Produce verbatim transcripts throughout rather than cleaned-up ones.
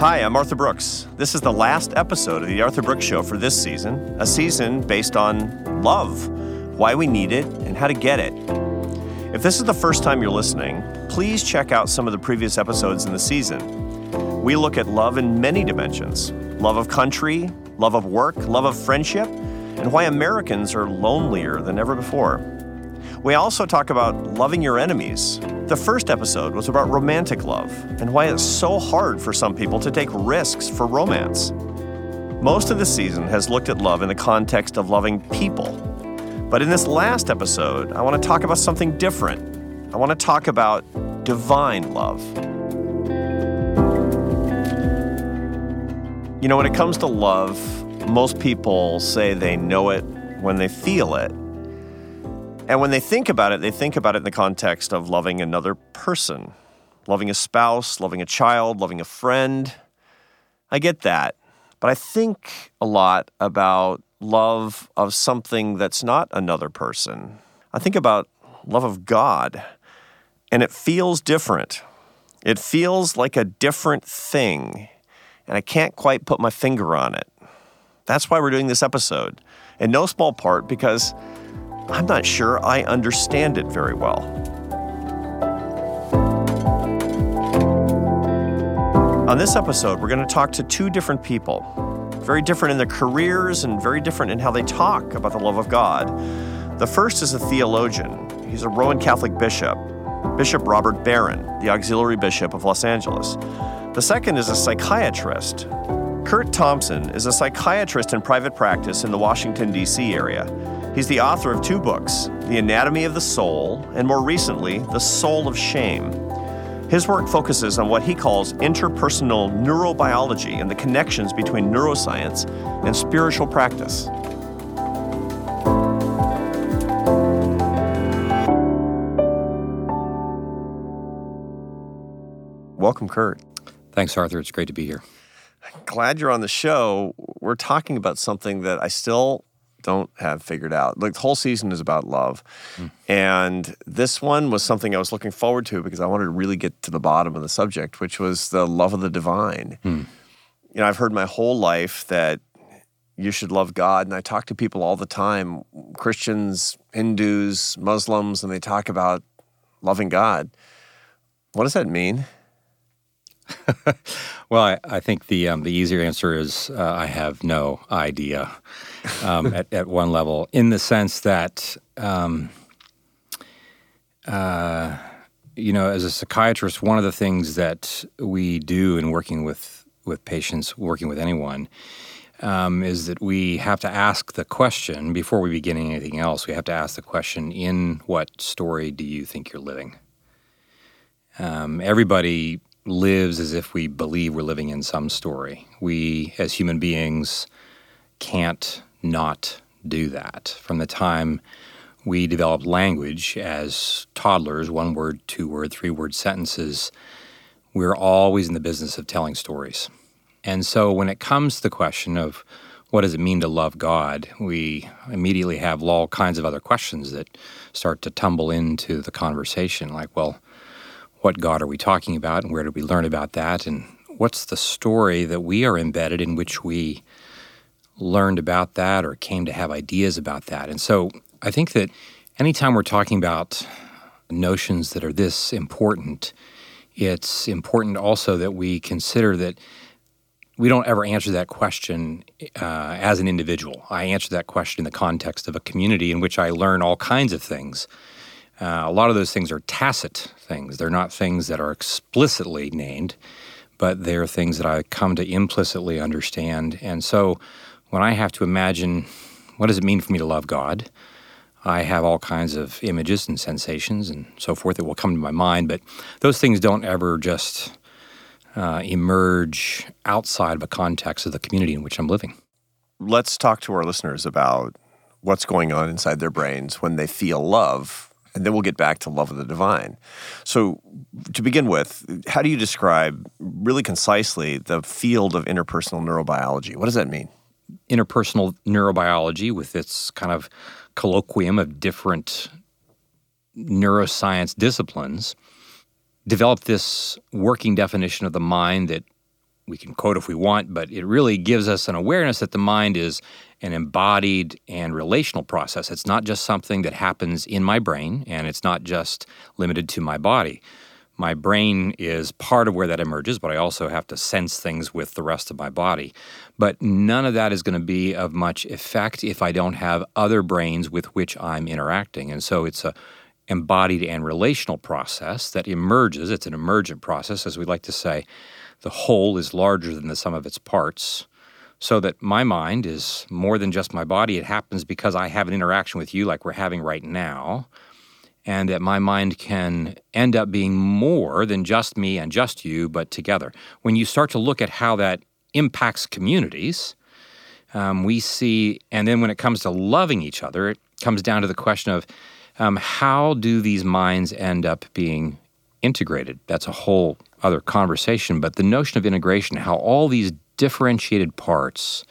Hi, I'm Arthur Brooks. This is the last episode of The Arthur Brooks Show for this season, a season based on love, why we need it, and how to get it. If this is the first time you're listening, please check out some of the previous episodes in the season. We look at love in many dimensions: love of country, love of work, love of friendship, and why Americans are lonelier than ever before. We also talk about loving your enemies. The first episode was about romantic love and why it's so hard for some people to take risks for romance. Most of the season has looked at love in the context of loving people. But in this last episode, I want to talk about something different. I want to talk about divine love. You know, when it comes to love, most people say they know it when they feel it. And when they think about it, they think about it in the context of loving another person, loving a spouse, loving a child, loving a friend. I get that. But I think a lot about love of something that's not another person. I think about love of God, and it feels different. It feels like a different thing, and I can't quite put my finger on it. That's why we're doing this episode, in no small part because I'm not sure I understand it very well. On this episode, we're going to talk to two different people, very different in their careers and very different in how they talk about the love of God. The first is a theologian. He's a Roman Catholic bishop, Bishop Robert Barron, the Auxiliary Bishop of Los Angeles. The second is a psychiatrist. Curt Thompson is a psychiatrist in private practice in the Washington, D C area. He's the author of two books, The Anatomy of the Soul, and more recently, The Soul of Shame. His work focuses on what he calls interpersonal neurobiology and the connections between neuroscience and spiritual practice. Welcome, Curt. Thanks, Arthur. It's great to be here. Glad you're on the show. We're talking about something that I still don't have figured out. Like, the whole season is about love. Mm. And this one was something I was looking forward to because I wanted to really get to the bottom of the subject, which was the love of the divine. Mm. You know, I've heard my whole life that you should love God. And I talk to people all the time, Christians, Hindus, Muslims, and they talk about loving God. What does that mean? Well, I, I think the um, the easier answer is uh, I have no idea um, at, at one level, in the sense that, um, uh, you know, as a psychiatrist, one of the things that we do in working with, with patients, working with anyone, um, is that we have to ask the question, before we begin anything else, we have to ask the question, in what story do you think you're living? Um, everybody lives as if we believe we're living in some story. We, as human beings, can't not do that. From the time we developed language as toddlers, one word, two word, three word sentences, we're always in the business of telling stories. And so when it comes to the question of what does it mean to love God, we immediately have all kinds of other questions that start to tumble into the conversation, like, well, what God are we talking about, and where did we learn about that, and what's the story that we are embedded in which we learned about that or came to have ideas about that? And so I think that anytime we're talking about notions that are this important, it's important also that we consider that we don't ever answer that question uh, as an individual. I answer that question in the context of a community in which I learn all kinds of things. Uh, a lot of those things are tacit things. They're not things that are explicitly named, but they're things that I come to implicitly understand. And so when I have to imagine, what does it mean for me to love God? I have all kinds of images and sensations and so forth that will come to my mind, but those things don't ever just uh, emerge outside of a context of the community in which I'm living. Let's talk to our listeners about what's going on inside their brains when they feel love, and then we'll get back to love of the divine. So to begin with, how do you describe really concisely the field of interpersonal neurobiology? What does that mean? Interpersonal neurobiology, with its kind of colloquium of different neuroscience disciplines, developed this working definition of the mind that we can quote if we want, but it really gives us an awareness that the mind is an embodied and relational process. It's not just something that happens in my brain, and it's not just limited to my body. My brain is part of where that emerges, but I also have to sense things with the rest of my body. But none of that is going to be of much effect if I don't have other brains with which I'm interacting. And so it's a embodied and relational process that emerges. It's an emergent process, as we like to say. The whole is larger than the sum of its parts, so that my mind is more than just my body. It happens because I have an interaction with you like we're having right now, and that my mind can end up being more than just me and just you, but together. When you start to look at how that impacts communities, um, we see, and then when it comes to loving each other, it comes down to the question of um, how do these minds end up being integrated? That's a whole other conversation, but the notion of integration, how all these differentiated parts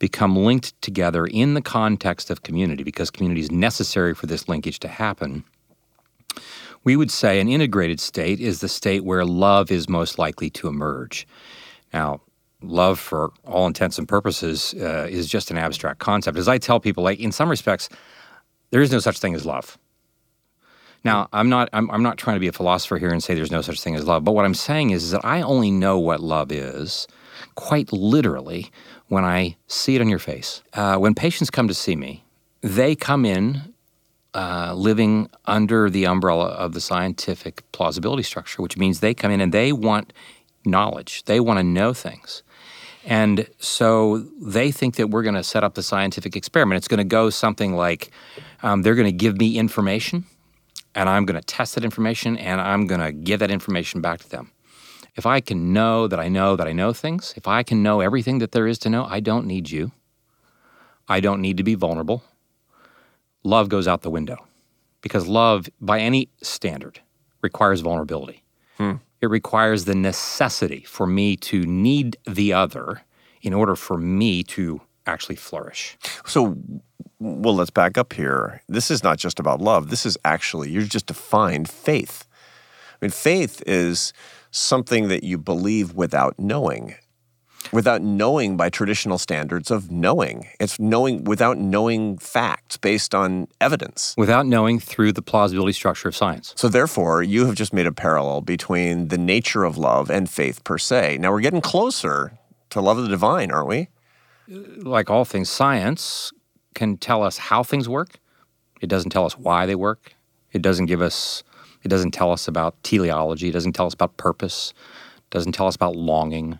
become linked together in the context of community, because community is necessary for this linkage to happen. We would say an integrated state is the state where love is most likely to emerge. Now, love, for all intents and purposes, uh, is just an abstract concept. As I tell people, like, in some respects, there is no such thing as love. Now, I'm not I'm, I'm not trying to be a philosopher here and say there's no such thing as love, but what I'm saying is, is that I only know what love is, quite literally, when I see it on your face. Uh, when patients come to see me, they come in Uh, living under the umbrella of the scientific plausibility structure, which means they come in and they want knowledge. They want to know things. And so they think that we're going to set up the scientific experiment. It's going to go something like um, they're going to give me information, and I'm going to test that information, and I'm going to give that information back to them. If I can know that I know that I know things, if I can know everything that there is to know, I don't need you. I don't need to be vulnerable. Love goes out the window, because love, by any standard, requires vulnerability. Hmm. It requires the necessity for me to need the other in order for me to actually flourish. So, well, let's back up here. This is not just about love. This is actually, you're just defined faith. I mean, faith is something that you believe without knowing. Without knowing by traditional standards of knowing. It's knowing without knowing facts based on evidence. Without knowing through the plausibility structure of science. So therefore, you have just made a parallel between the nature of love and faith per se. Now we're getting closer to love of the divine, aren't we? Like all things, science can tell us how things work. It doesn't tell us why they work. It doesn't give us, it doesn't tell us about teleology. It doesn't tell us about purpose. It doesn't tell us about longing.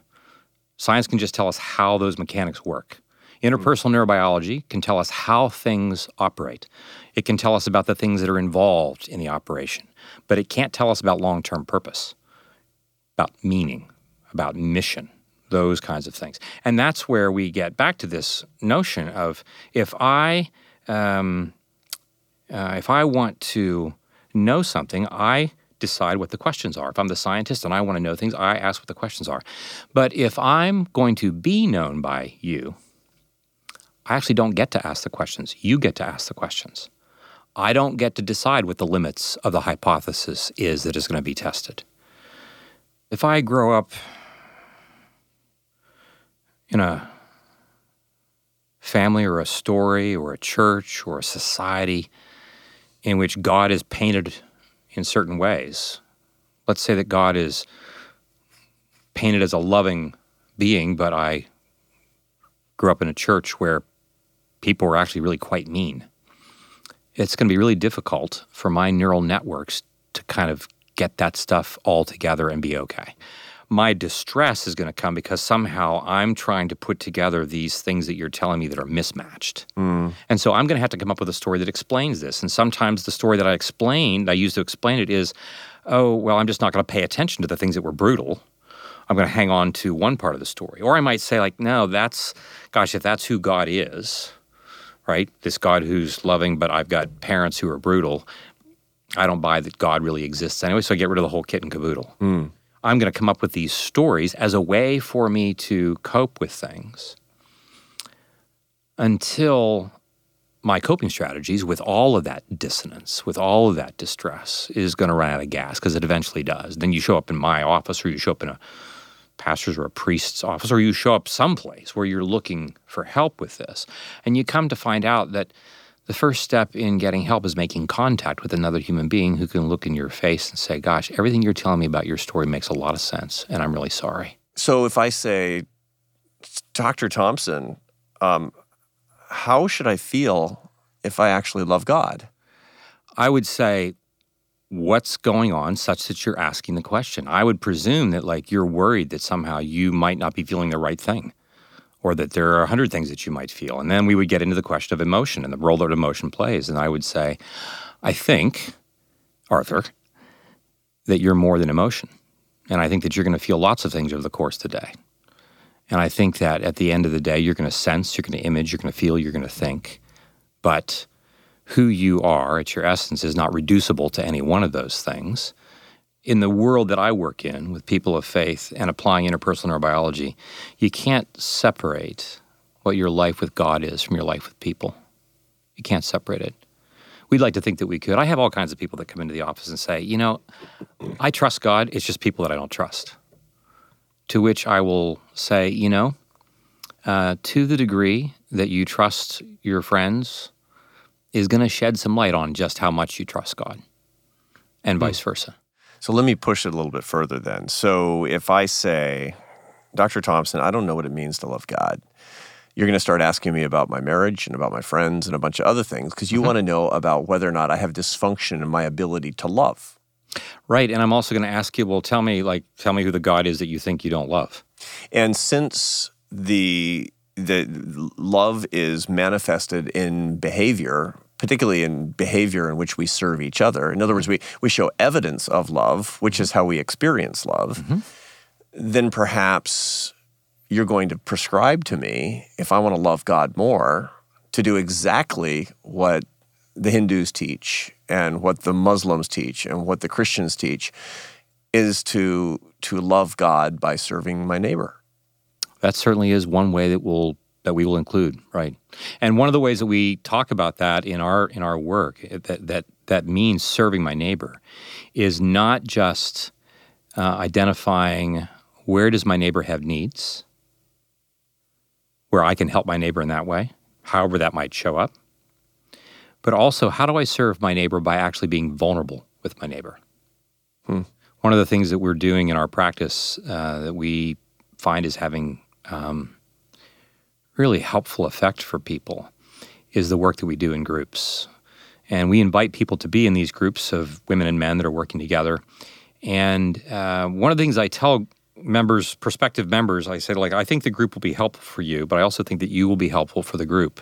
Science can just tell us how those mechanics work. Interpersonal neurobiology can tell us how things operate. It can tell us about the things that are involved in the operation, but it can't tell us about long-term purpose, about meaning, about mission, those kinds of things. And that's where we get back to this notion of if I, um, uh, if I want to know something, I decide what the questions are. If I'm the scientist and I want to know things, I ask what the questions are. But if I'm going to be known by you, I actually don't get to ask the questions. You get to ask the questions. I don't get to decide what the limits of the hypothesis is that is going to be tested. If I grow up in a family or a story or a church or a society in which God is painted in certain ways. Let's say that God is painted as a loving being, but I grew up in a church where people were actually really quite mean. It's going to be really difficult for my neural networks to kind of get that stuff all together and be okay. My distress is going to come because somehow I'm trying to put together these things that you're telling me that are mismatched. Mm. And so I'm going to have to come up with a story that explains this. And sometimes the story that I explained, I used to explain it is, oh, well, I'm just not going to pay attention to the things that were brutal. I'm going to hang on to one part of the story. Or I might say like, no, that's, gosh, if that's who God is, right, this God who's loving, but I've got parents who are brutal, I don't buy that God really exists anyway, so I get rid of the whole kit and caboodle. Mm. I'm going to come up with these stories as a way for me to cope with things until my coping strategies with all of that dissonance, with all of that distress is going to run out of gas, because it eventually does. Then you show up in my office, or you show up in a pastor's or a priest's office, or you show up someplace where you're looking for help with this. And you come to find out that the first step in getting help is making contact with another human being who can look in your face and say, gosh, everything you're telling me about your story makes a lot of sense, and I'm really sorry. So if I say, Doctor Thompson, um, how should I feel if I actually love God? I would say, what's going on such that you're asking the question? I would presume that like you're worried that somehow you might not be feeling the right thing, or that there are a hundred things that you might feel. And then we would get into the question of emotion and the role that emotion plays. And I would say, I think, Arthur, that you're more than emotion. And I think that you're going to feel lots of things over the course of the day. And I think that at the end of the day, you're going to sense, you're going to image, you're going to feel, you're going to think. But who you are at your essence is not reducible to any one of those things. In the world that I work in with people of faith and applying interpersonal neurobiology, you can't separate what your life with God is from your life with people. You can't separate it. We'd like to think that we could. I have all kinds of people that come into the office and say, you know, I trust God, it's just people that I don't trust. To which I will say, you know, uh, to the degree that you trust your friends is going to shed some light on just how much you trust God, and vice versa. So let me push it a little bit further then. So if I say, Doctor Thompson, I don't know what it means to love God, you're going to start asking me about my marriage and about my friends and a bunch of other things, because you mm-hmm. want to know about whether or not I have dysfunction in my ability to love. Right, and I'm also going to ask you, well, tell me, like, tell me who the God is that you think you don't love. And since the the love is manifested in behavior, particularly in behavior in which we serve each other. In other words, we, we show evidence of love, which is how we experience love. Mm-hmm. Then perhaps you're going to prescribe to me, if I want to love God more, to do exactly what the Hindus teach and what the Muslims teach and what the Christians teach, is to, to love God by serving my neighbor. That certainly is one way that will that we will include, right? And one of the ways that we talk about that in our in our work, that that, that means serving my neighbor, is not just uh, identifying where does my neighbor have needs, where I can help my neighbor in that way, however that might show up, but also how do I serve my neighbor by actually being vulnerable with my neighbor? Hmm. One of the things that we're doing in our practice uh, that we find is having um, really helpful effect for people is the work that we do in groups. And we invite people to be in these groups of women and men that are working together. And uh, one of the things I tell members, prospective members, I say, like, I think the group will be helpful for you, but I also think that you will be helpful for the group.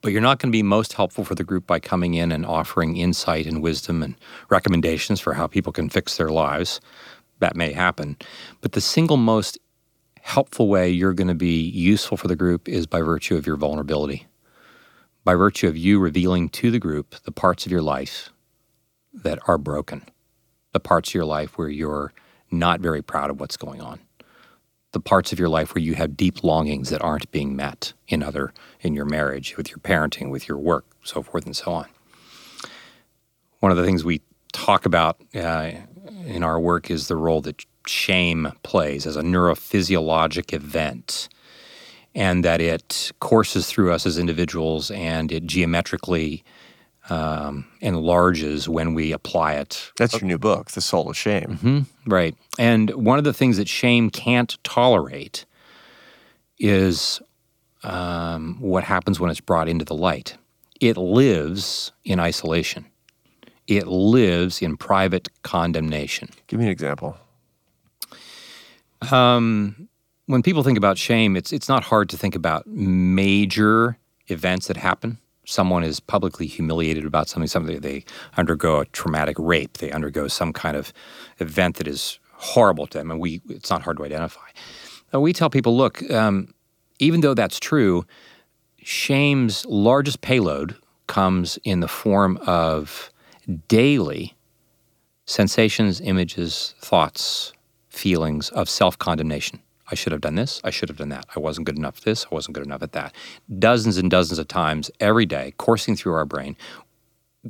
But you're not going to be most helpful for the group by coming in and offering insight and wisdom and recommendations for how people can fix their lives. That may happen. But the single most helpful way you're going to be useful for the group is by virtue of your vulnerability, by virtue of you revealing to the group the parts of your life that are broken, the parts of your life where you're not very proud of what's going on, the parts of your life where you have deep longings that aren't being met in other, in your marriage, with your parenting, with your work, so forth and so on. One of the things we talk about uh, in our work is the role that shame plays as a neurophysiologic event, and that it courses through us as individuals, and it geometrically um, enlarges when we apply it. That's your new book, The Soul of Shame. Mm-hmm, right. And one of the things that shame can't tolerate is um, what happens when it's brought into the light. It lives in isolation. It lives in private condemnation. Give me an example. Um, when people think about shame, it's it's not hard to think about major events that happen. Someone is publicly humiliated about something, something they undergo a traumatic rape, they undergo some kind of event that is horrible to them, and we it's not hard to identify. Now, we tell people, look, um, even though that's true, shame's largest payload comes in the form of daily sensations, images, thoughts, feelings of self-condemnation. I should have done this, I should have done that. I wasn't good enough at this, I wasn't good enough at that. Dozens and dozens of times every day, coursing through our brain,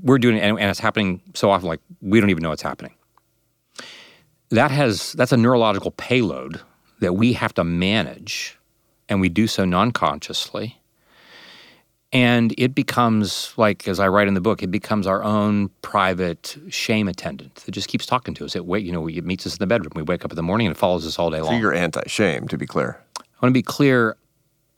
we're doing it, and it's happening so often, like, we don't even know it's happening. That has, that's a neurological payload that we have to manage, and we do so non-consciously. And it becomes, like, as I write in the book, it becomes our own private shame attendant that just keeps talking to us. It wait, you know, it meets us in the bedroom. We wake up in the morning and it follows us all day long. So you're anti-shame, to be clear. I want to be clear.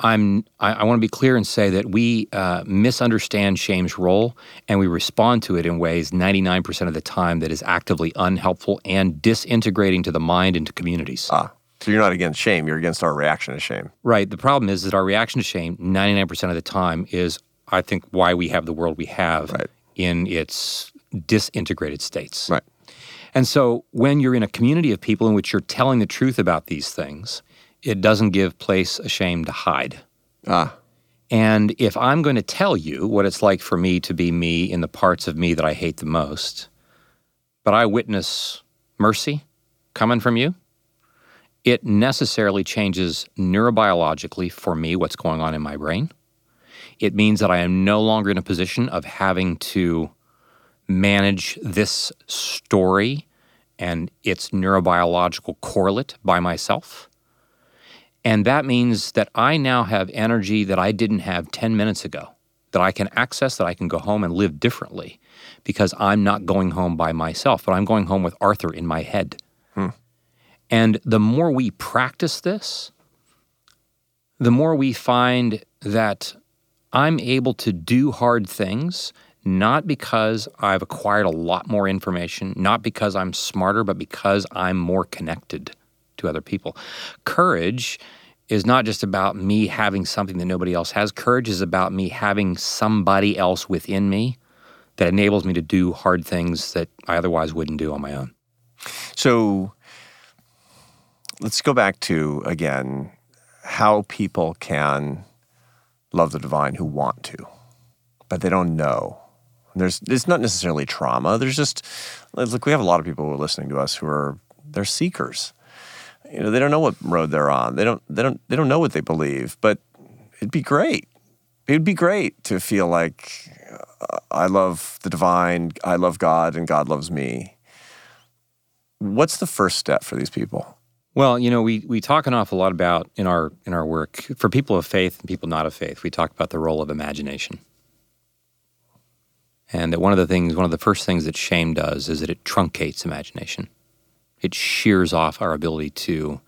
I'm. I, I want to be clear and say that we uh, misunderstand shame's role, and we respond to it in ways ninety-nine percent of the time that is actively unhelpful and disintegrating to the mind and to communities. Ah. So you're not against shame, you're against our reaction to shame. Right. The problem is that our reaction to shame, ninety-nine percent of the time, is, I think, why we have the world we have right. in its disintegrated states. Right. And so when you're in a community of people in which you're telling the truth about these things, it doesn't give place a shame to hide. Ah. And if I'm going to tell you what it's like for me to be me in the parts of me that I hate the most, but I witness mercy coming from you, it necessarily changes neurobiologically for me what's going on in my brain. It means that I am no longer in a position of having to manage this story and its neurobiological correlate by myself. And that means that I now have energy that I didn't have ten minutes ago, that I can access, that I can go home and live differently, because I'm not going home by myself, but I'm going home with Arthur in my head. Hmm. And the more we practice this, the more we find that I'm able to do hard things, not because I've acquired a lot more information, not because I'm smarter, but because I'm more connected to other people. Courage is not just about me having something that nobody else has. Courage is about me having somebody else within me that enables me to do hard things that I otherwise wouldn't do on my own. So let's go back to, again, how people can love the divine who want to, but they don't know. There's It's not necessarily trauma. There's just, look, we have a lot of people who are listening to us who are, they're seekers. You know, they don't know what road they're on. They don't, they don't, they don't know what they believe, but it'd be great. It'd be great to feel like uh, I love the divine, I love God, and God loves me. What's the first step for these people? Well, you know, we, we talk an awful lot about in our in our work, for people of faith and people not of faith, we talk about the role of imagination. And that one of the things, one of the first things that shame does is that it truncates imagination. It shears off our ability to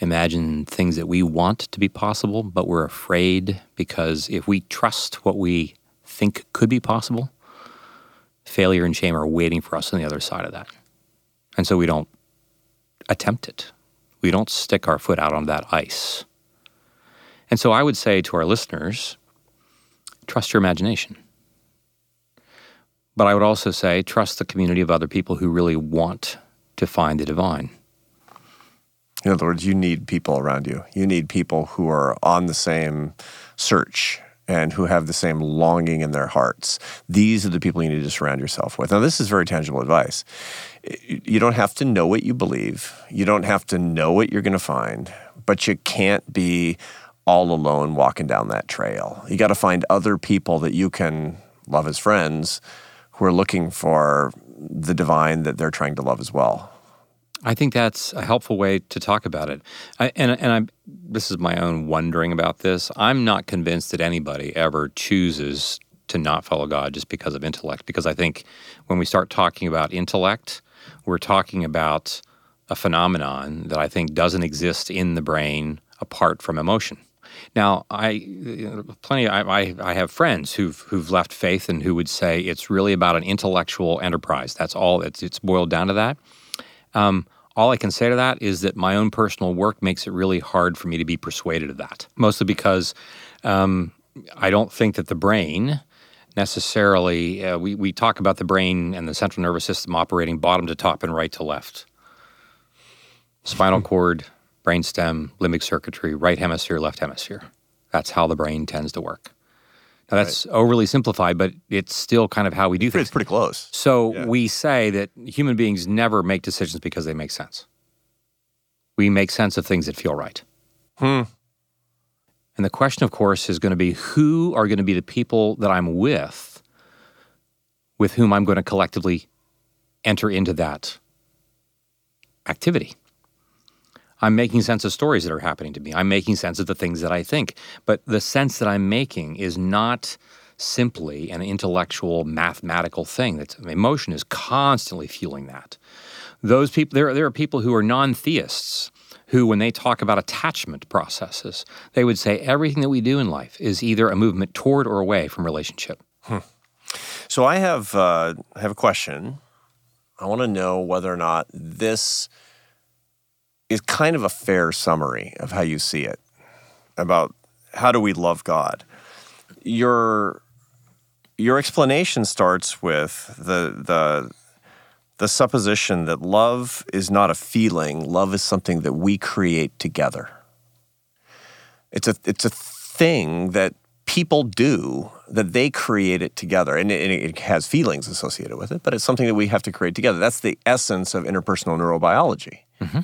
imagine things that we want to be possible, but we're afraid, because if we trust what we think could be possible, failure and shame are waiting for us on the other side of that. And so we don't attempt it. We don't stick our foot out on that ice. And so I would say to our listeners, trust your imagination. But I would also say, trust the community of other people who really want to find the divine. In other words, you need people around you. You need people who are on the same search and who have the same longing in their hearts. These are the people you need to surround yourself with. Now, this is very tangible advice. You don't have to know what you believe. You don't have to know what you're going to find, but you can't be all alone walking down that trail. You got to find other people that you can love as friends who are looking for the divine that they're trying to love as well. I think that's a helpful way to talk about it. I, and and I'm, this is my own wondering about this. I'm not convinced that anybody ever chooses to not follow God just because of intellect. Because I think when we start talking about intellect, we're talking about a phenomenon that I think doesn't exist in the brain apart from emotion. Now, I you know, plenty. I, I have friends who've who've left faith and who would say it's really about an intellectual enterprise. That's all. It's it's boiled down to that. Um, all I can say to that is that my own personal work makes it really hard for me to be persuaded of that. Mostly because um, I don't think that the brain necessarily. Uh, we we talk about the brain and the central nervous system operating bottom to top and right to left. Spinal cord, brainstem, limbic circuitry, right hemisphere, left hemisphere. That's how the brain tends to work. Now, that's right. Overly simplified, but it's still kind of how we do it's things. It's pretty close. So yeah. We say that human beings never make decisions because they make sense. We make sense of things that feel right. Hmm. And the question, of course, is going to be who are going to be the people that I'm with, with whom I'm going to collectively enter into that activity. I'm making sense of stories that are happening to me. I'm making sense of the things that I think. But the sense that I'm making is not simply an intellectual, mathematical thing. That's, emotion is constantly fueling that. Those people, there, there are people who are non-theists who, when they talk about attachment processes, they would say everything that we do in life is either a movement toward or away from relationship. Hmm. So I have, uh, I have a question. I want to know whether or not this is kind of a fair summary of how you see it, about how do we love God. Your your explanation starts with the the the supposition that love is not a feeling, love is something that we create together. It's a it's a thing that people do, that they create it together, and it, and it has feelings associated with it, but it's something that we have to create together. That's the essence of interpersonal neurobiology. Mm-hmm.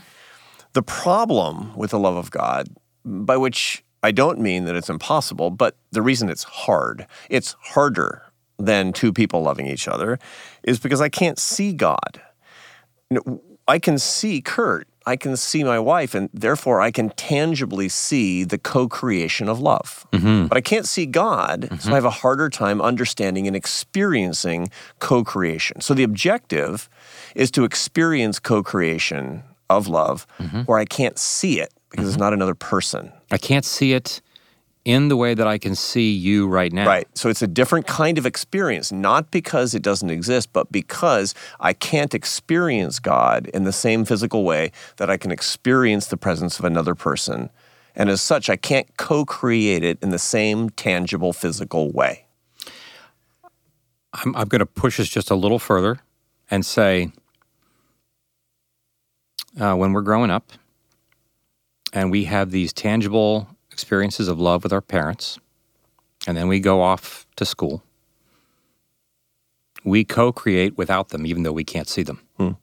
The problem with the love of God, by which I don't mean that it's impossible, but the reason it's hard, it's harder than two people loving each other, is because I can't see God. You know, I can see Curt, I can see my wife, and therefore I can tangibly see the co-creation of love. Mm-hmm. But I can't see God, mm-hmm. so I have a harder time understanding and experiencing co-creation. So the objective is to experience co-creation of love, mm-hmm. where I can't see it because mm-hmm. it's not another person. I can't see it in the way that I can see you right now. Right, so it's a different kind of experience, not because it doesn't exist, but because I can't experience God in the same physical way that I can experience the presence of another person. And as such, I can't co-create it in the same tangible physical way. I'm, I'm gonna push this just a little further and say, Uh, when we're growing up and we have these tangible experiences of love with our parents, and then we go off to school, we co-create without them, even though we can't see them. Hmm.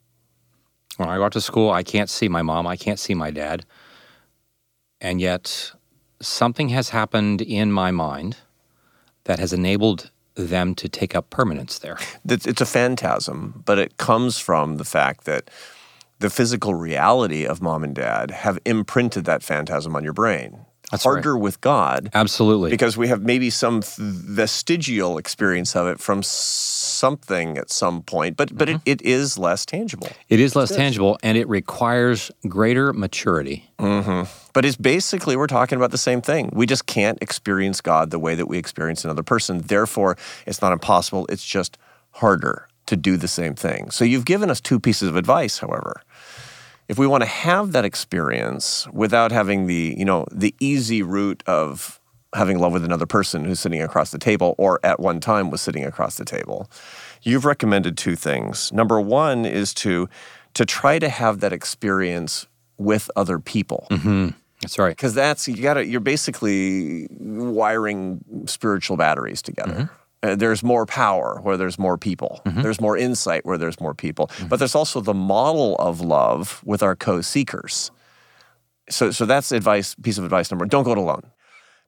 When I go out to school, I can't see my mom, I can't see my dad, and yet something has happened in my mind that has enabled them to take up permanence there. It's a phantasm, but it comes from the fact that the physical reality of mom and dad have imprinted that phantasm on your brain. That's harder right. with God. Absolutely. Because we have maybe some vestigial experience of it from something at some point, but mm-hmm. but it, it is less tangible. It is less it is. tangible, and it requires greater maturity. Mm-hmm. But it's basically, we're talking about the same thing. We just can't experience God the way that we experience another person. Therefore, it's not impossible. It's just harder to do the same thing. So you've given us two pieces of advice, however. If we want to have that experience without having the, you know, the easy route of having love with another person who's sitting across the table or at one time was sitting across the table, you've recommended two things. Number one is to to try to have that experience with other people. Mm-hmm. That's right. Because that's, you gotta, you're basically wiring spiritual batteries together. Mm-hmm. There's more power where there's more people. Mm-hmm. There's more insight where there's more people. Mm-hmm. But there's also the model of love with our co-seekers. So, so that's advice. Piece of advice number one, don't go it alone.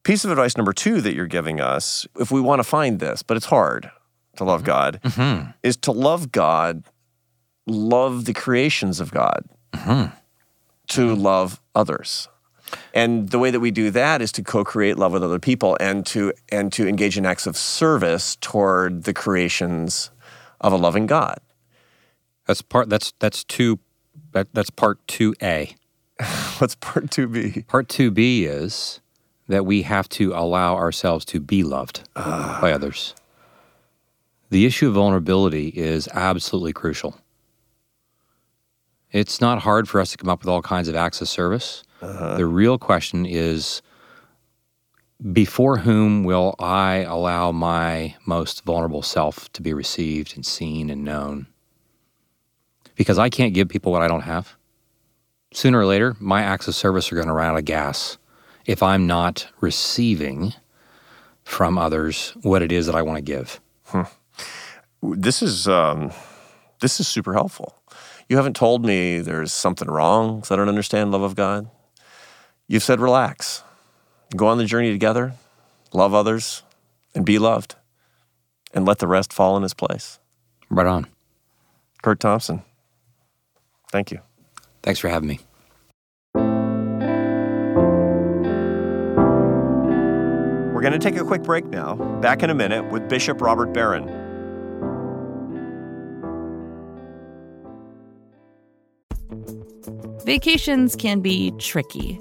Piece of advice number two that you're giving us, if we want to find this, but it's hard to love God, mm-hmm. is to love God, love the creations of God, mm-hmm. to love others. And the way that we do that is to co-create love with other people and to and to engage in acts of service toward the creations of a loving God. That's part. That's that's two. That, that's part two A. What's part two B? Part two B is that we have to allow ourselves to be loved uh. by others. The issue of vulnerability is absolutely crucial. It's not hard for us to come up with all kinds of acts of service. Uh-huh. The real question is, before whom will I allow my most vulnerable self to be received and seen and known? Because I can't give people what I don't have. Sooner or later, my acts of service are going to run out of gas if I'm not receiving from others what it is that I want to give. Hmm. This is um, this is super helpful. You haven't told me there's something wrong because I don't understand love of God. You've said relax, go on the journey together, love others, and be loved, and let the rest fall in its place. Right on. Curt Thompson, thank you. Thanks for having me. We're going to take a quick break now. Back in a minute with Bishop Robert Barron. Vacations can be tricky.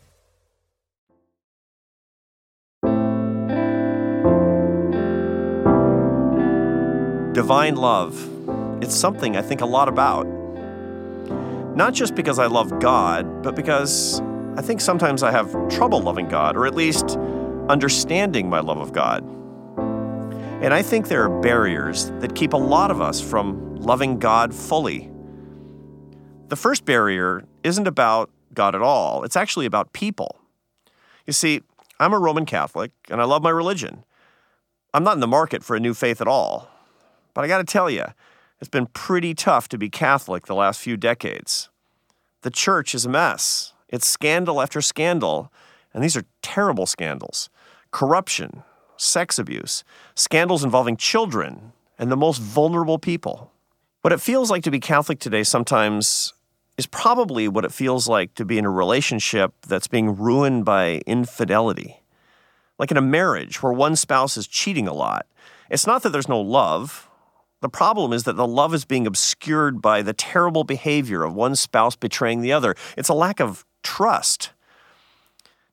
Divine love. It's something I think a lot about. Not just because I love God, but because I think sometimes I have trouble loving God, or at least understanding my love of God. And I think there are barriers that keep a lot of us from loving God fully. The first barrier isn't about God at all. It's actually about people. You see, I'm a Roman Catholic, and I love my religion. I'm not in the market for a new faith at all. But I got to tell you, it's been pretty tough to be Catholic the last few decades. The church is a mess. It's scandal after scandal, and these are terrible scandals. Corruption, sex abuse, scandals involving children, and the most vulnerable people. What it feels like to be Catholic today sometimes is probably what it feels like to be in a relationship that's being ruined by infidelity. Like in a marriage where one spouse is cheating a lot. It's not that there's no love. The problem is that the love is being obscured by the terrible behavior of one spouse betraying the other. It's a lack of trust.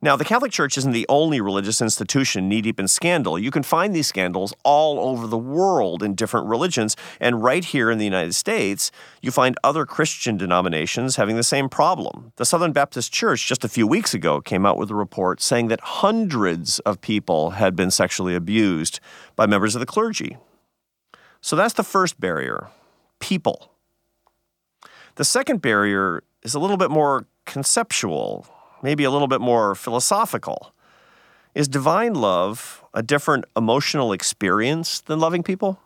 Now, the Catholic Church isn't the only religious institution knee-deep in scandal. You can find these scandals all over the world in different religions, and right here in the United States, you find other Christian denominations having the same problem. The Southern Baptist Church just a few weeks ago came out with a report saying that hundreds of people had been sexually abused by members of the clergy. So that's the first barrier, people. The second barrier is a little bit more conceptual, maybe a little bit more philosophical. Is divine love a different emotional experience than loving people?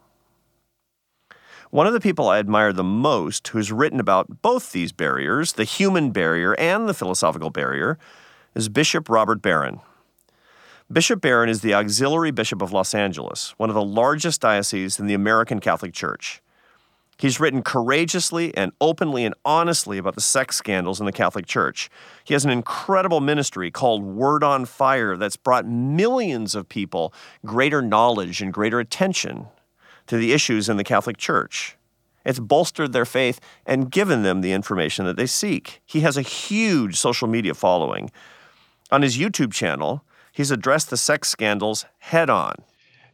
One of the people I admire the most who's written about both these barriers, the human barrier and the philosophical barrier, is Bishop Robert Barron. Bishop Barron is the Auxiliary Bishop of Los Angeles, one of the largest dioceses in the American Catholic Church. He's written courageously and openly and honestly about the sex scandals in the Catholic Church. He has an incredible ministry called Word on Fire that's brought millions of people greater knowledge and greater attention to the issues in the Catholic Church. It's bolstered their faith and given them the information that they seek. He has a huge social media following. On his YouTube channel, he's addressed the sex scandals head on.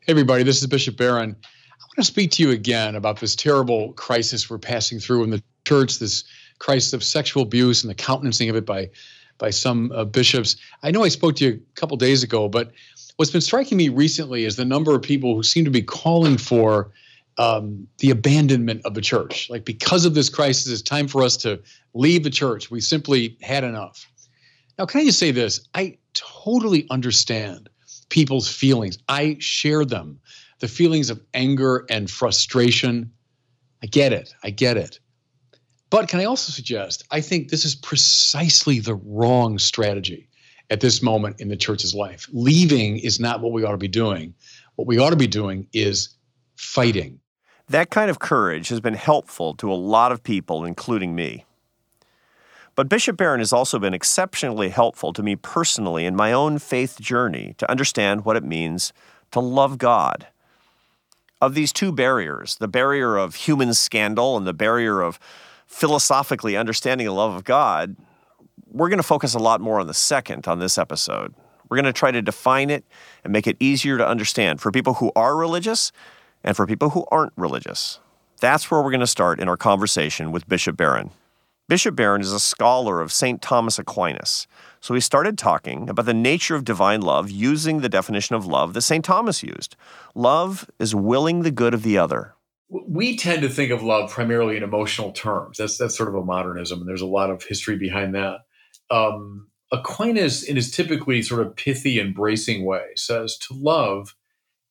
Hey, everybody, this is Bishop Barron. I want to speak to you again about this terrible crisis we're passing through in the church, this crisis of sexual abuse and the countenancing of it by, by some uh, bishops. I know I spoke to you a couple days ago, but what's been striking me recently is the number of people who seem to be calling for Um, the abandonment of the church. Like, because of this crisis, it's time for us to leave the church. We simply had enough. Now, can I just say this? I totally understand people's feelings. I share them. The feelings of anger and frustration. I get it. I get it. But can I also suggest, I think this is precisely the wrong strategy at this moment in the church's life. Leaving is not what we ought to be doing. What we ought to be doing is fighting. That kind of courage has been helpful to a lot of people, including me. But Bishop Barron has also been exceptionally helpful to me personally in my own faith journey to understand what it means to love God. Of these two barriers, the barrier of human scandal and the barrier of philosophically understanding the love of God, we're going to focus a lot more on the second on this episode. We're going to try to define it and make it easier to understand for people who are religious and for people who aren't religious. That's where we're going to start in our conversation with Bishop Barron. Bishop Barron is a scholar of Saint Thomas Aquinas, so we started talking about the nature of divine love using the definition of love that Saint Thomas used. Love is willing the good of the other. We tend to think of love primarily in emotional terms. That's that's sort of a modernism, and there's a lot of history behind that. Um, Aquinas, in his typically sort of pithy, embracing way, says to love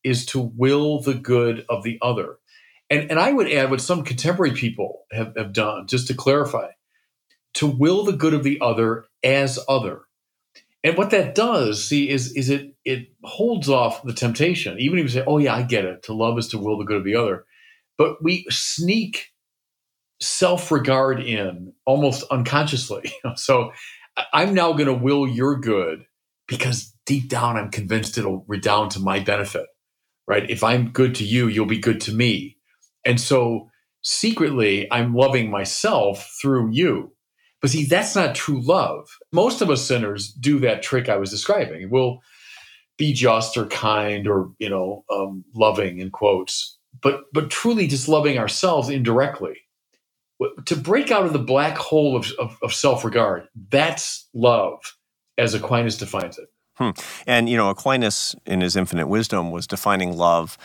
is to will the good of the other. And, and I would add what some contemporary people have, have done, just to clarify, to will the good of the other as other. And what that does, see, is, is it it holds off the temptation. Even if you say, oh, yeah, I get it. To love is to will the good of the other. But we sneak self-regard in almost unconsciously. So I'm now going to will your good because deep down I'm convinced it'll redound to my benefit. Right? If I'm good to you, you'll be good to me. And so secretly, I'm loving myself through you. But see, that's not true love. Most of us sinners do that trick I was describing. We'll be just or kind or, you know, um, loving in quotes, but but truly just loving ourselves indirectly. To break out of the black hole of, of, of self-regard, that's love as Aquinas defines it. Hmm. And, you know, Aquinas, in his infinite wisdom, was defining love,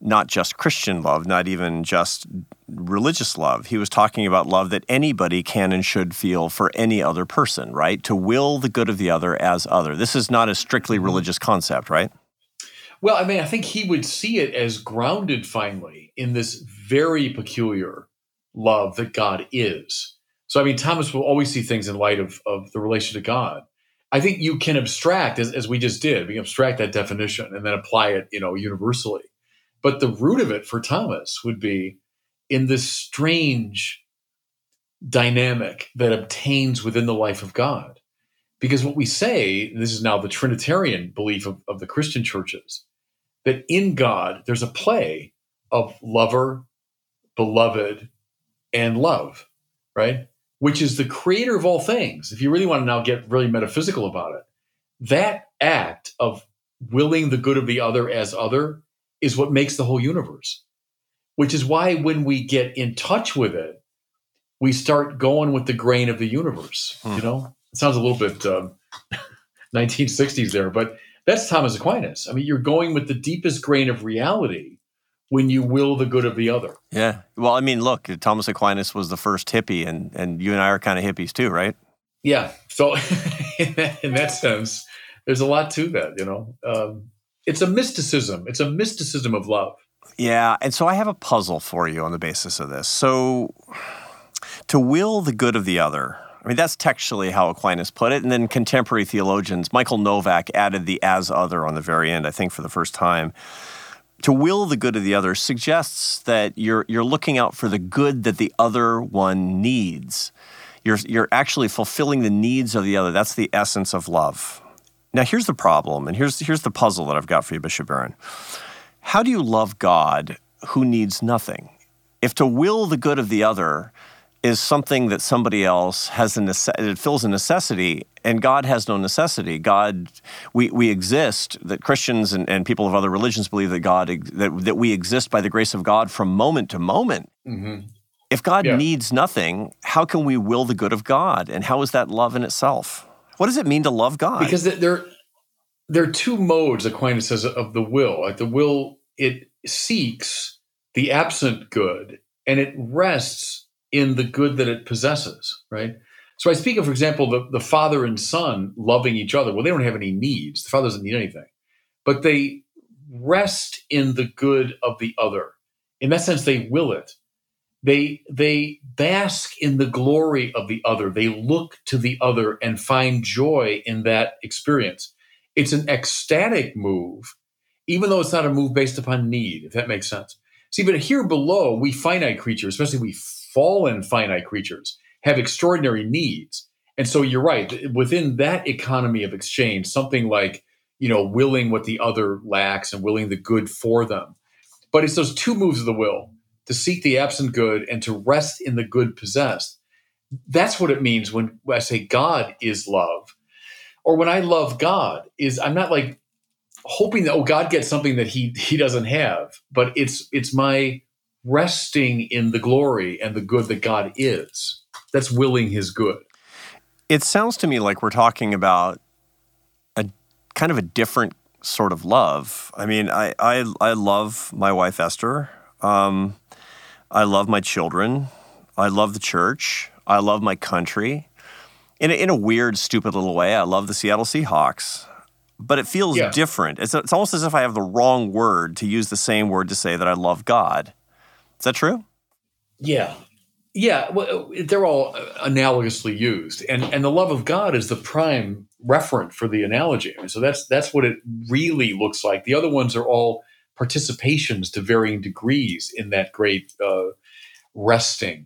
not just Christian love, not even just religious love. He was talking about love that anybody can and should feel for any other person, right? To will the good of the other as other. This is not a strictly religious concept, right? Well, I mean, I think he would see it as grounded, finally, in this very peculiar love that God is. So, I mean, Thomas will always see things in light of, of the relation to God. I think you can abstract, as, as we just did, we abstract that definition and then apply it, you know, universally. But the root of it for Thomas would be in this strange dynamic that obtains within the life of God. Because what we say, and this is now the Trinitarian belief of, of the Christian churches, that in God there's a play of lover, beloved, and love, right? Which is the creator of all things. If you really want to now get really metaphysical about it, that act of willing the good of the other as other is what makes the whole universe, which is why when we get in touch with it, we start going with the grain of the universe. Hmm. You know, it sounds a little bit um, nineteen sixties there, but that's Thomas Aquinas. I mean, you're going with the deepest grain of reality when you will the good of the other. Yeah. Well, I mean, look, Thomas Aquinas was the first hippie, and, and you and I are kind of hippies too, right? Yeah. So in, that, in that sense, there's a lot to that, you know. Um, it's a mysticism. It's a mysticism of love. Yeah. And so I have a puzzle for you on the basis of this. So to will the good of the other, I mean, that's textually how Aquinas put it. And then contemporary theologians, Michael Novak added the as other on the very end, I think for the first time. To will the good of the other suggests that you're you're looking out for the good that the other one needs. You're you're actually fulfilling the needs of the other. That's the essence of love. Now, here's the problem, and here's here's the puzzle that I've got for you, Bishop Barron. How do you love God who needs nothing? if to will the good of the other is something that somebody else has a nece- it fills a necessity, and God has no necessity. God, we we exist, that Christians and, and people of other religions believe that God that, that we exist by the grace of God from moment to moment. Mm-hmm. If God yeah. needs nothing, how can we will the good of God? And how is that love in itself? What does it mean to love God? Because there, there are two modes, Aquinas says, of the will. Like the will, it seeks the absent good, and it rests in the good that it possesses, right? So I speak of, for example, the, the father and son loving each other. Well, they don't have any needs. The father doesn't need anything. But they rest in the good of the other. In that sense, they will it. They they bask in the glory of the other. They look to the other and find joy in that experience. It's an ecstatic move, even though it's not a move based upon need, if that makes sense. See, but here below, we finite creatures, especially we fallen finite creatures, have extraordinary needs. And so you're right, within that economy of exchange, something like, you know, willing what the other lacks and willing the good for them. But it's those two moves of the will, to seek the absent good and to rest in the good possessed. That's what it means when I say God is love, or when I love God, is I'm not like hoping that, oh, God gets something that he he doesn't have, but it's it's my resting in the glory and the good that God is. That's willing his good. It sounds to me like we're talking about a kind of a different sort of love. I mean, I I, I love my wife, Esther. Um, I love my children. I love the church. I love my country. In a, in a weird, stupid little way, I love the Seattle Seahawks. But it feels yeah. different. It's, it's almost as if I have the wrong word to use the same word to say that I love God. Is that true? Yeah. Yeah. Well, they're all analogously used. And and the love of God is the prime referent for the analogy. I mean, so that's that's what it really looks like. The other ones are all participations to varying degrees in that great uh, resting.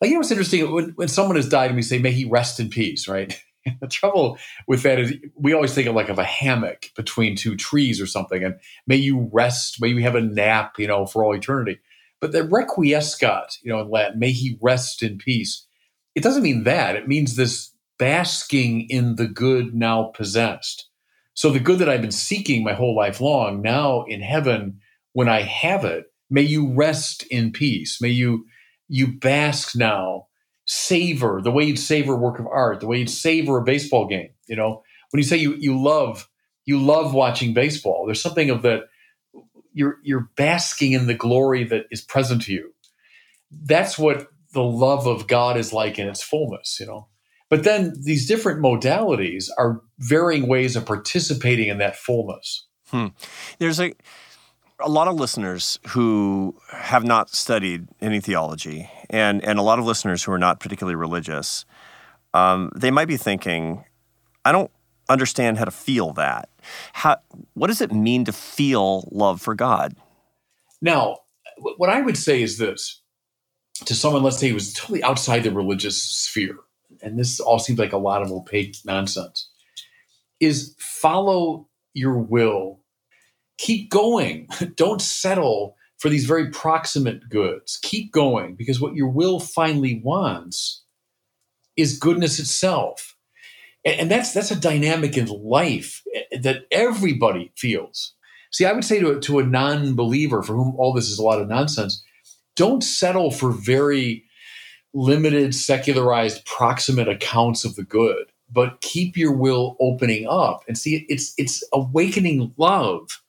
Like, you know, what's interesting, when, when someone has died and we say, may he rest in peace, right? The trouble with that is we always think of like of a hammock between two trees or something, and may you rest, may you have a nap, you know, for all eternity. But the requiescat, you know, in Latin, may he rest in peace, it doesn't mean that. It means this basking in the good now possessed. So the good that I've been seeking my whole life long, now in heaven, when I have it, may you rest in peace. May you you bask now, savor the way you'd savor a work of art, the way you'd savor a baseball game. You know, when you say you you love you love watching baseball, there's something of that. You're you're basking in the glory that is present to you. That's what the love of God is like in its fullness. You know. But then these different modalities are varying ways of participating in that fullness. Hmm. There's a, a lot of listeners who have not studied any theology, and, and a lot of listeners who are not particularly religious. Um, they might be thinking, I don't understand how to feel that. How, what does it mean to feel love for God? Now, what I would say is this. To someone, let's say, who was totally outside the religious sphere, and this all seems like a lot of opaque nonsense, is follow your will. Keep going. Don't settle for these very proximate goods. Keep going, because what your will finally wants is goodness itself. And, and that's that's a dynamic in life that everybody feels. See, I would say to a, to a non-believer for whom all this is a lot of nonsense, don't settle for very limited, secularized, proximate accounts of the good, but keep your will opening up and see it's it's awakening love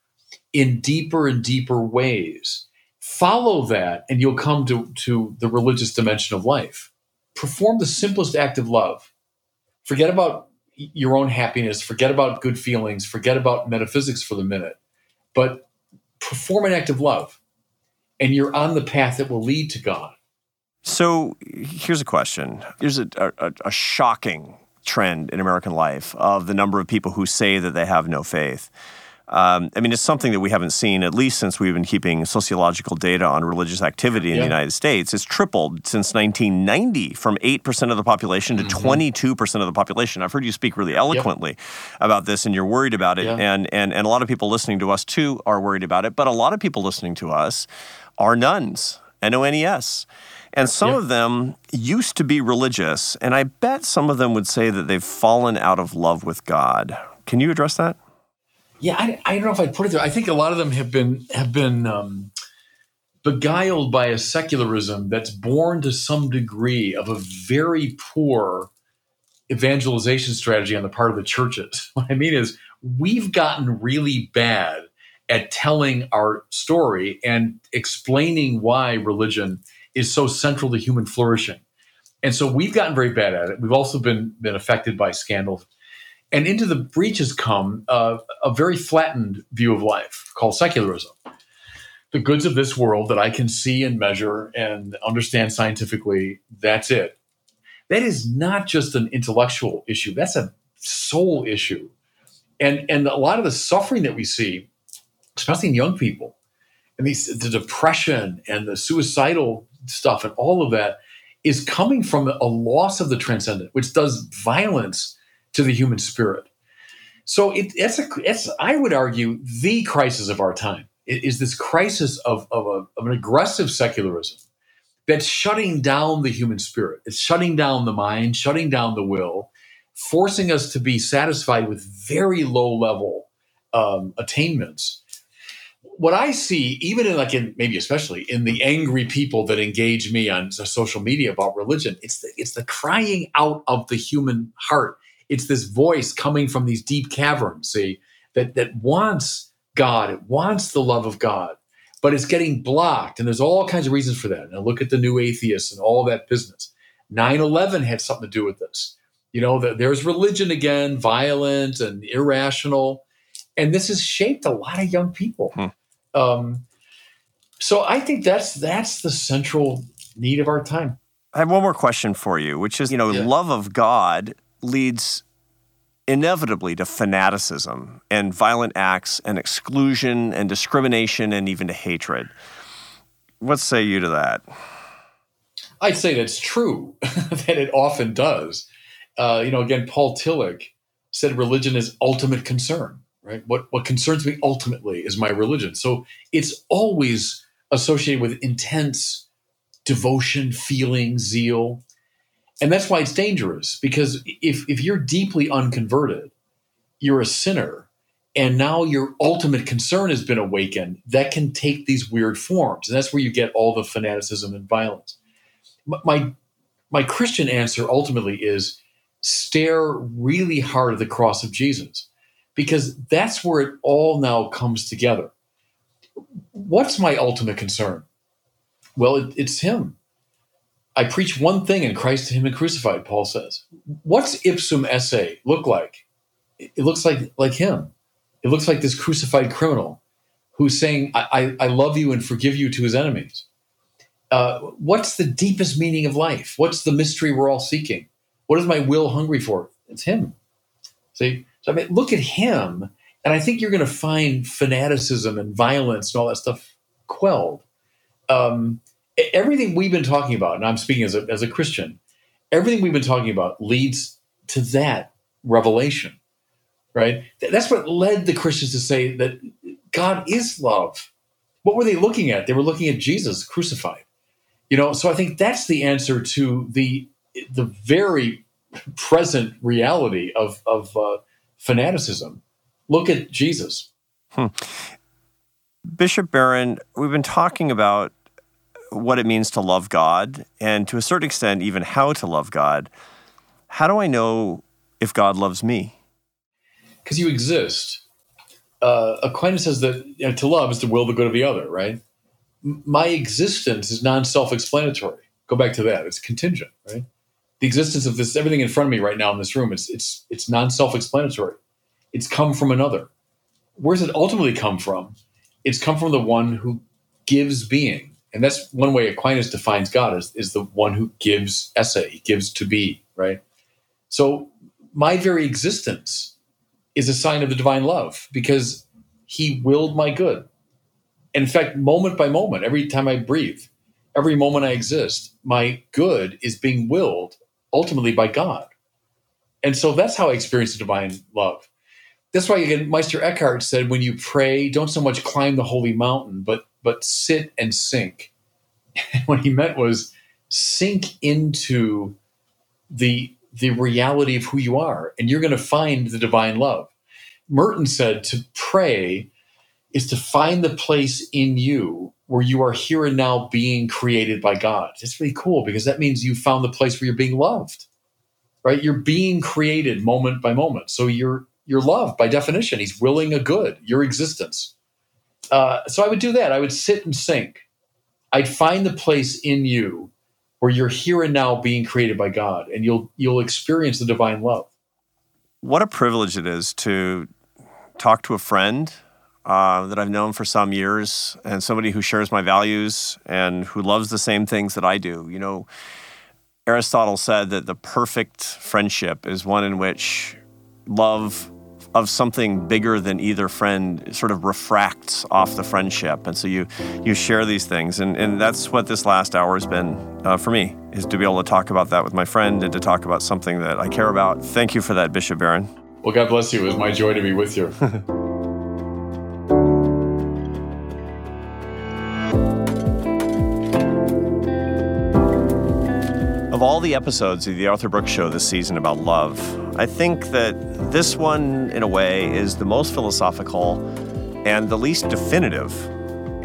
in deeper and deeper ways. Follow that and you'll come to, to the religious dimension of life. Perform the simplest act of love. Forget about your own happiness, forget about good feelings, forget about metaphysics for the minute, but perform an act of love and you're on the path that will lead to God. So here's a question. There's a, a, a shocking trend in American life of the number of people who say that they have no faith. Um, I mean, it's something that we haven't seen, at least since we've been keeping sociological data on religious activity in yeah. the United States. It's tripled since nineteen ninety from eight percent of the population to mm-hmm. twenty-two percent of the population. I've heard you speak really eloquently yeah. about this, and you're worried about it. Yeah. And, and, and a lot of people listening to us, too, are worried about it. But a lot of people listening to us are nuns. N O N E S. And some yeah. of them used to be religious, and I bet some of them would say that they've fallen out of love with God. Can you address that? Yeah, I, I don't know if I'd put it there. I think a lot of them have been have been um, beguiled by a secularism that's born to some degree of a very poor evangelization strategy on the part of the churches. What I mean is we've gotten really bad at telling our story and explaining why religion is so central to human flourishing. And so we've gotten very bad at it. We've also been, been affected by scandal. And into the breach has come uh, a very flattened view of life called secularism. The goods of this world that I can see and measure and understand scientifically, that's it. That is not just an intellectual issue. That's a soul issue. And, and a lot of the suffering that we see, especially in young people, and these, the depression and the suicidal stuff and all of that is coming from a loss of the transcendent, which does violence to the human spirit. So it, it's, a, it's, I would argue, the crisis of our time. It is this crisis of, of, a, of an aggressive secularism that's shutting down the human spirit. It's shutting down the mind, shutting down the will, forcing us to be satisfied with very low-level um, attainments. What I see, even in like in maybe especially in the angry people that engage me on social media about religion, it's the, it's the crying out of the human heart. It's this voice coming from these deep caverns, see, that that wants God, it wants the love of God, but it's getting blocked. And there's all kinds of reasons for that. Now look at the new atheists and all that business. nine eleven had something to do with this. You know, the, there's religion again, violent and irrational. And this has shaped a lot of young people. Hmm. Um, so I think that's that's the central need of our time. I have one more question for you, which is, you know, yeah. love of God leads inevitably to fanaticism and violent acts and exclusion and discrimination and even to hatred. What say you to that? I'd say that's true, that it often does. Uh, you know, again, Paul Tillich said religion is ultimate concern. Right? What what concerns me ultimately is my religion. So it's always associated with intense devotion, feeling, zeal. And that's why it's dangerous, because if, if you're deeply unconverted, you're a sinner, and now your ultimate concern has been awakened, that can take these weird forms. And that's where you get all the fanaticism and violence. My, my Christian answer ultimately is stare really hard at the cross of Jesus, because that's where it all now comes together. What's my ultimate concern? Well, it, it's him. I preach one thing in Christ to him and crucified, Paul says. What's ipsum esse look like? It, it looks like, like him. It looks like this crucified criminal who's saying, I, I, I love you and forgive you to his enemies. Uh, what's the deepest meaning of life? What's the mystery we're all seeking? What is my will hungry for? It's him. See? So I mean, look at him, and I think you're going to find fanaticism and violence and all that stuff quelled. Um, everything we've been talking about, and I'm speaking as a, as a Christian, everything we've been talking about leads to that revelation, right? That's what led the Christians to say that God is love. What were they looking at? They were looking at Jesus crucified. You know, so I think that's the answer to the the very present reality of of uh, fanaticism. Look at Jesus. Hmm. Bishop Barron, we've been talking about what it means to love God and to a certain extent even how to love God. How do I know if God loves me? Because you exist. Uh, Aquinas says that, you know, to love is to will the good of the other, right? M- my existence is non-self-explanatory. Go back to that. It's contingent, right? The existence of this, everything in front of me right now in this room, it's it's it's non-self-explanatory. It's come from another. Where does it ultimately come from? It's come from the one who gives being. And that's one way Aquinas defines God, is, is the one who gives esse, he gives to be, right? So my very existence is a sign of the divine love, because he willed my good. And in fact, moment by moment, every time I breathe, every moment I exist, my good is being willed ultimately by God. And so that's how I experience the divine love. That's why, again, Meister Eckhart said, when you pray, don't so much climb the holy mountain, but but sit and sink. What he meant was sink into the the reality of who you are, and you're going to find the divine love. Merton said to pray is to find the place in you where you are here and now being created by God. It's really cool because that means you found the place where you're being loved, right? You're being created moment by moment. So you're you're loved by definition. He's willing a good, your existence. Uh, so I would do that. I would sit and sink. I'd find the place in you where you're here and now being created by God, and you'll you'll experience the divine love. What a privilege it is to talk to a friend uh, that I've known for some years, and somebody who shares my values and who loves the same things that I do. You know, Aristotle said that the perfect friendship is one in which love of something bigger than either friend sort of refracts off the friendship. And so you you share these things. And, and that's what this last hour has been uh, for me, is to be able to talk about that with my friend and to talk about something that I care about. Thank you for that, Bishop Barron. Well, God bless you. It was my joy to be with you. Of all the episodes of The Arthur Brooks Show this season about love, I think that this one, in a way, is the most philosophical and the least definitive.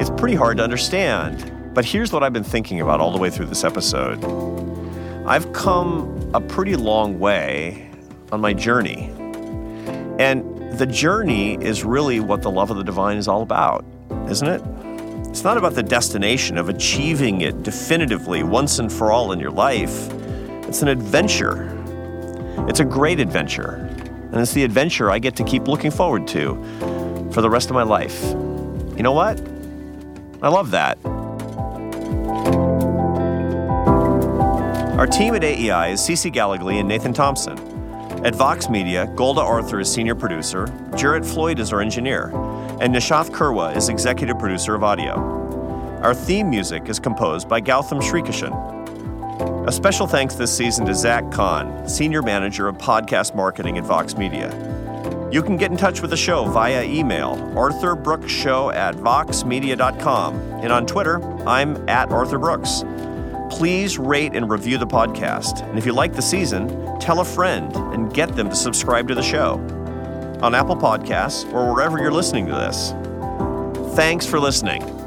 It's pretty hard to understand, but here's what I've been thinking about all the way through this episode. I've come a pretty long way on my journey, and the journey is really what the love of the divine is all about, isn't it? It's not about the destination of achieving it definitively once and for all in your life. It's an adventure. It's a great adventure. And it's the adventure I get to keep looking forward to for the rest of my life. You know what? I love that. Our team at A E I is Cece Gallagly and Nathan Thompson. At Vox Media, Golda Arthur is senior producer, Jarrett Floyd is our engineer, and Nishaf Kurwa is executive producer of audio. Our theme music is composed by Gautam Shrikishan. A special thanks this season to Zach Kahn, Senior Manager of Podcast Marketing at Vox Media. You can get in touch with the show via email, arthur brooks show at vox media dot com, and on Twitter, I'm at Arthur Brooks. Please rate and review the podcast, and if you like the season, tell a friend and get them to subscribe to the show on Apple Podcasts or wherever you're listening to this. Thanks for listening.